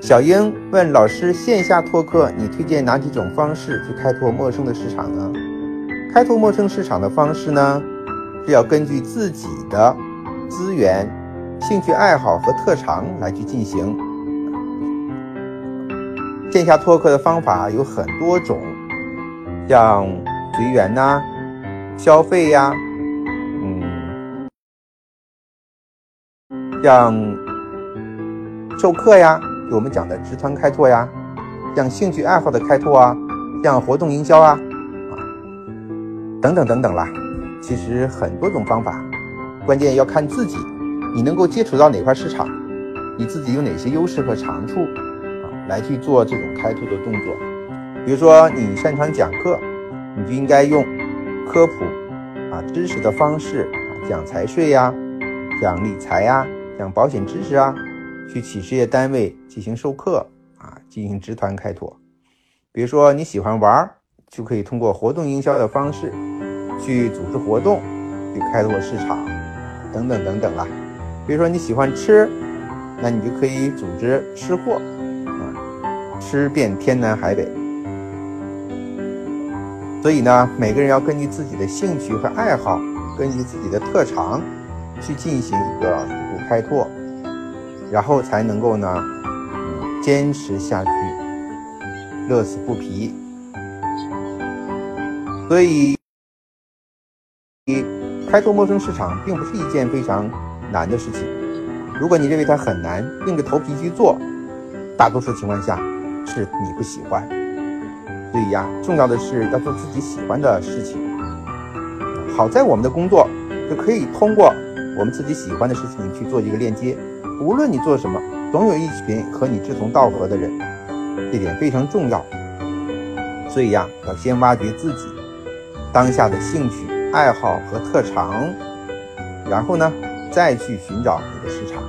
小英问老师，线下拓客你推荐哪几种方式去开拓陌生的市场呢？开拓陌生市场的方式呢，是要根据自己的资源、兴趣爱好和特长来去进行。线下拓客的方法有很多种，像随缘呐、消费呀、像授课呀，就我们讲的职团开拓呀，像兴趣爱好的开拓啊，像活动营销啊，等等等等啦。其实很多种方法，关键要看自己，你能够接触到哪块市场，你自己有哪些优势和长处来去做这种开拓的动作。比如说你擅长讲课，你就应该用科普知识的方式讲财税呀、讲理财呀、讲保险知识啊，去企事业单位进行授课进行职团开拓。比如说你喜欢玩，就可以通过活动营销的方式去组织活动，去开拓市场，等等等等啦。比如说你喜欢吃，那你就可以组织吃货吃遍天南海北。所以呢，每个人要根据自己的兴趣和爱好，根据自己的特长去进行一个逐步开拓，然后才能够呢坚持下去，乐此不疲。所以开拓陌生市场并不是一件非常难的事情，如果你认为它很难，硬着头皮去做，大多数情况下是你不喜欢。所以重要的是要做自己喜欢的事情。好在我们的工作就可以通过我们自己喜欢的事情去做一个链接，无论你做什么，总有一群和你志同道合的人，这点非常重要。所以要先挖掘自己当下的兴趣爱好和特长，然后呢再去寻找你的市场。